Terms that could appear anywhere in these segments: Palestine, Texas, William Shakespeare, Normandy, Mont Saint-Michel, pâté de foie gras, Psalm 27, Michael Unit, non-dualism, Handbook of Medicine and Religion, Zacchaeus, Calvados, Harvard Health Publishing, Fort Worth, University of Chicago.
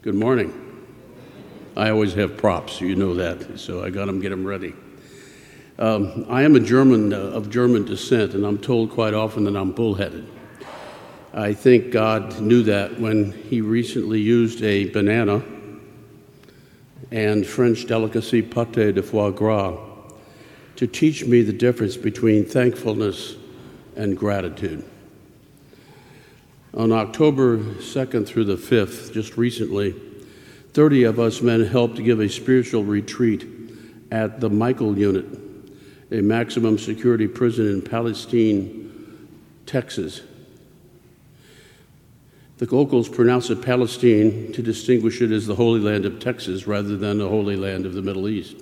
Good morning. I always have props, you know that, so I got them, get them ready. I am a German of German descent, and I'm told quite often that I'm bullheaded. I think God knew that when he recently used a banana and French delicacy pâté de foie gras to teach me the difference between thankfulness and gratitude. On October 2nd through the 5th, just recently, 30 of us men helped to give a spiritual retreat at the Michael Unit, a maximum security prison in Palestine, Texas. The locals pronounce it Palestine to distinguish it as the Holy Land of Texas rather than the Holy Land of the Middle East.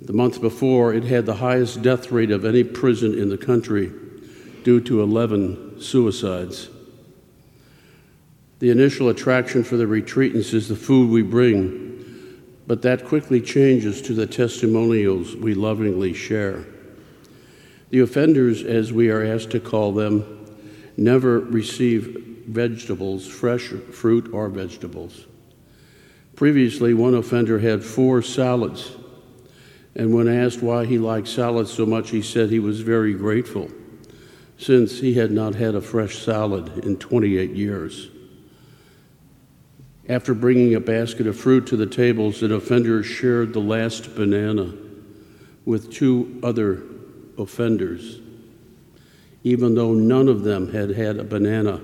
The month before, it had the highest death rate of any prison in the country due to 11 suicides. The initial attraction for the retreatants is the food we bring, but that quickly changes to the testimonials we lovingly share. The offenders, as we are asked to call them, never receive vegetables, fresh fruit or vegetables. Previously, one offender had 4 salads, and when asked why he liked salads so much, he said he was very grateful, since he had not had a fresh salad in 28 years. After bringing a basket of fruit to the tables, an offender shared the last banana with 2 other offenders, even though none of them had had a banana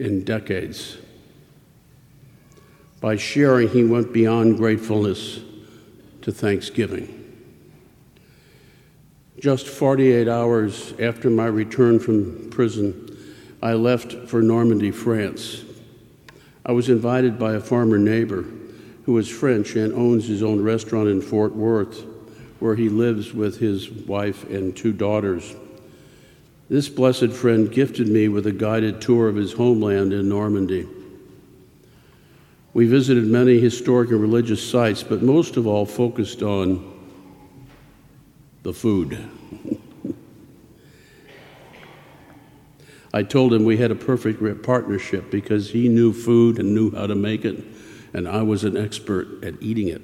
in decades. By sharing, he went beyond gratefulness to thanksgiving. Just 48 hours after my return from prison, I left for Normandy, France. I was invited by a farmer neighbor who is French and owns his own restaurant in Fort Worth, where he lives with his wife and 2 daughters. This blessed friend gifted me with a guided tour of his homeland in Normandy. We visited many historic and religious sites, but most of all focused on the food. I told him we had a perfect partnership because he knew food and knew how to make it, and I was an expert at eating it.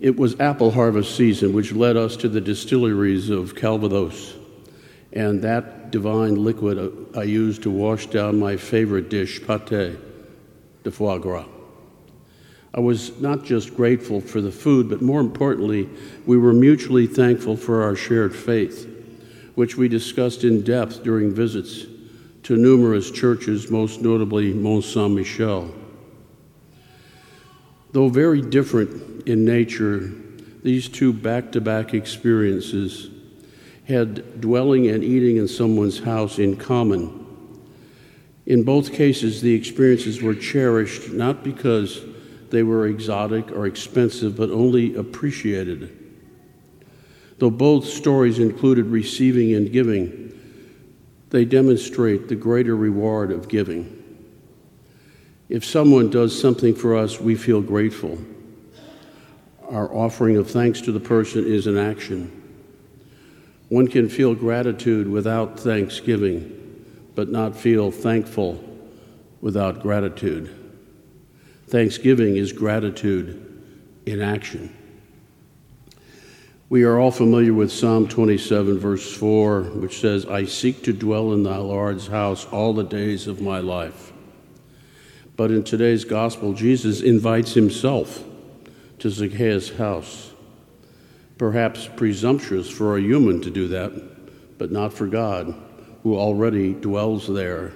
It was apple harvest season, which led us to the distilleries of Calvados. And that divine liquid I used to wash down my favorite dish, pâté de foie gras. I was not just grateful for the food, but more importantly, we were mutually thankful for our shared faith, which we discussed in depth during visits to numerous churches, most notably Mont Saint-Michel. Though very different in nature, these 2 back-to-back experiences had dwelling and eating in someone's house in common. In both cases, the experiences were cherished not because they were exotic or expensive, but only appreciated. Though both stories included receiving and giving, they demonstrate the greater reward of giving. If someone does something for us, we feel grateful. Our offering of thanks to the person is an action. One can feel gratitude without thanksgiving, but not feel thankful without gratitude. Thanksgiving is gratitude in action. We are all familiar with Psalm 27, verse 4, which says, "I seek to dwell in thy Lord's house all the days of my life." But in today's gospel, Jesus invites himself to Zacchaeus' house. Perhaps presumptuous for a human to do that, but not for God, who already dwells there.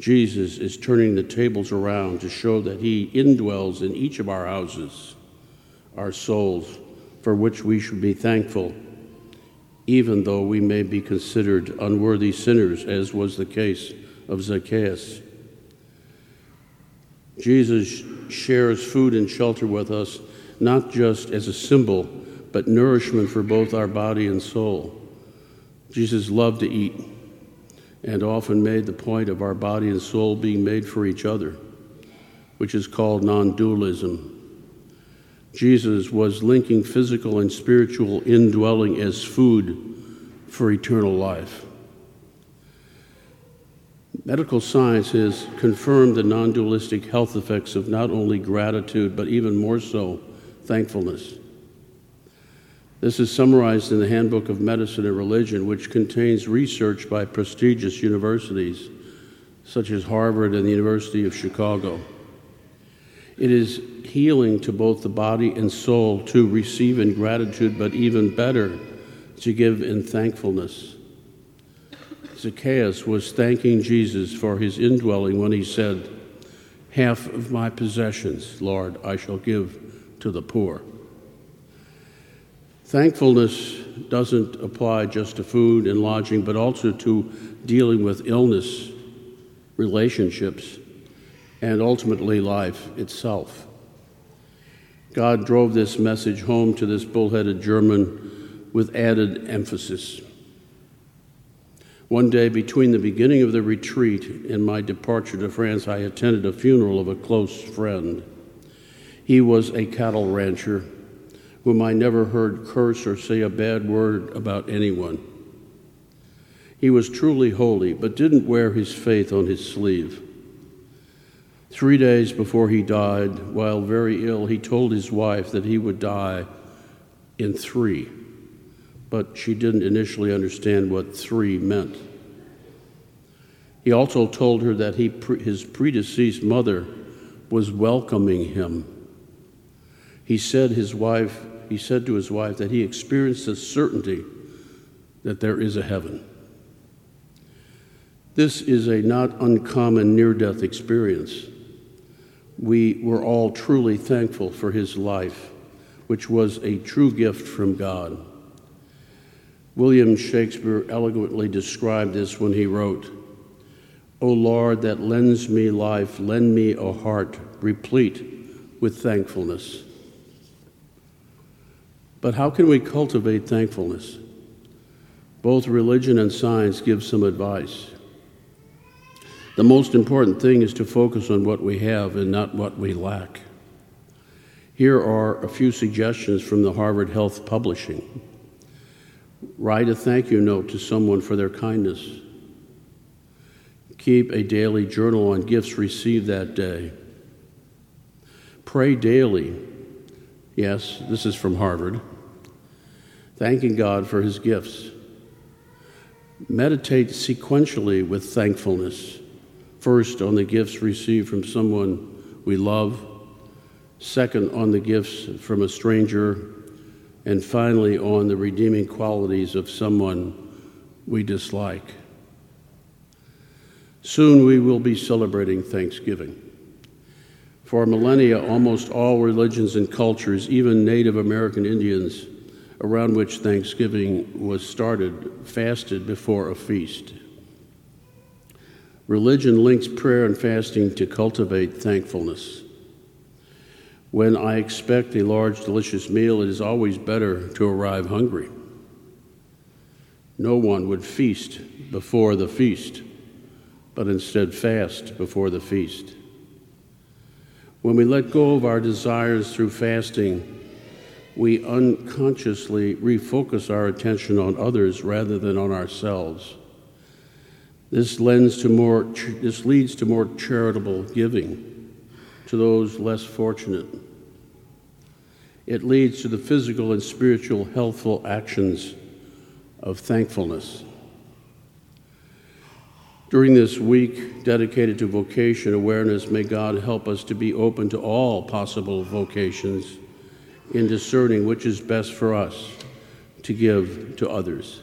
Jesus is turning the tables around to show that he indwells in each of our houses, our souls, for which we should be thankful, even though we may be considered unworthy sinners, as was the case of Zacchaeus. Jesus shares food and shelter with us, not just as a symbol, but nourishment for both our body and soul. Jesus loved to eat and often made the point of our body and soul being made for each other, which is called non-dualism. Jesus was linking physical and spiritual indwelling as food for eternal life. Medical science has confirmed the non-dualistic health effects of not only gratitude, but even more so, thankfulness. This is summarized in the Handbook of Medicine and Religion, which contains research by prestigious universities, such as Harvard and the University of Chicago. It is healing to both the body and soul to receive in gratitude, but even better, to give in thankfulness. Zacchaeus was thanking Jesus for his indwelling when he said, "Half of my possessions, Lord, I shall give to the poor." Thankfulness doesn't apply just to food and lodging, but also to dealing with illness, relationships, and ultimately life itself. God drove this message home to this bullheaded German with added emphasis. One day between the beginning of the retreat and my departure to France, I attended a funeral of a close friend. He was a cattle rancher whom I never heard curse or say a bad word about anyone. He was truly holy, but didn't wear his faith on his sleeve. 3 days before he died, while very ill, he told his wife that he would die in 3. But she didn't initially understand what 3 meant. He also told her that his predeceased mother was welcoming him. He said to his wife that he experienced the certainty that there is a heaven. This is a not uncommon near-death experience. We were all truly thankful for his life, which was a true gift from God. William Shakespeare eloquently described this when he wrote, "O Lord, that lends me life, lend me a heart replete with thankfulness." But how can we cultivate thankfulness? Both religion and science give some advice. The most important thing is to focus on what we have and not what we lack. Here are a few suggestions from the Harvard Health Publishing. Write a thank you note to someone for their kindness. Keep a daily journal on gifts received that day. Pray daily. Yes, this is from Harvard. Thanking God for his gifts. Meditate sequentially with thankfulness. First, on the gifts received from someone we love. Second, on the gifts from a stranger. And finally, on the redeeming qualities of someone we dislike. Soon we will be celebrating Thanksgiving. For millennia, almost all religions and cultures, even Native American Indians, around which Thanksgiving was started, fasted before a feast. Religion links prayer and fasting to cultivate thankfulness. When I expect a large, delicious meal, it is always better to arrive hungry. No one would feast before the feast, but instead fast before the feast. When we let go of our desires through fasting, we unconsciously refocus our attention on others rather than on ourselves. This leads to more charitable giving to those less fortunate. It leads to the physical and spiritual healthful actions of thankfulness. During this week dedicated to vocation awareness, may God help us to be open to all possible vocations in discerning which is best for us to give to others.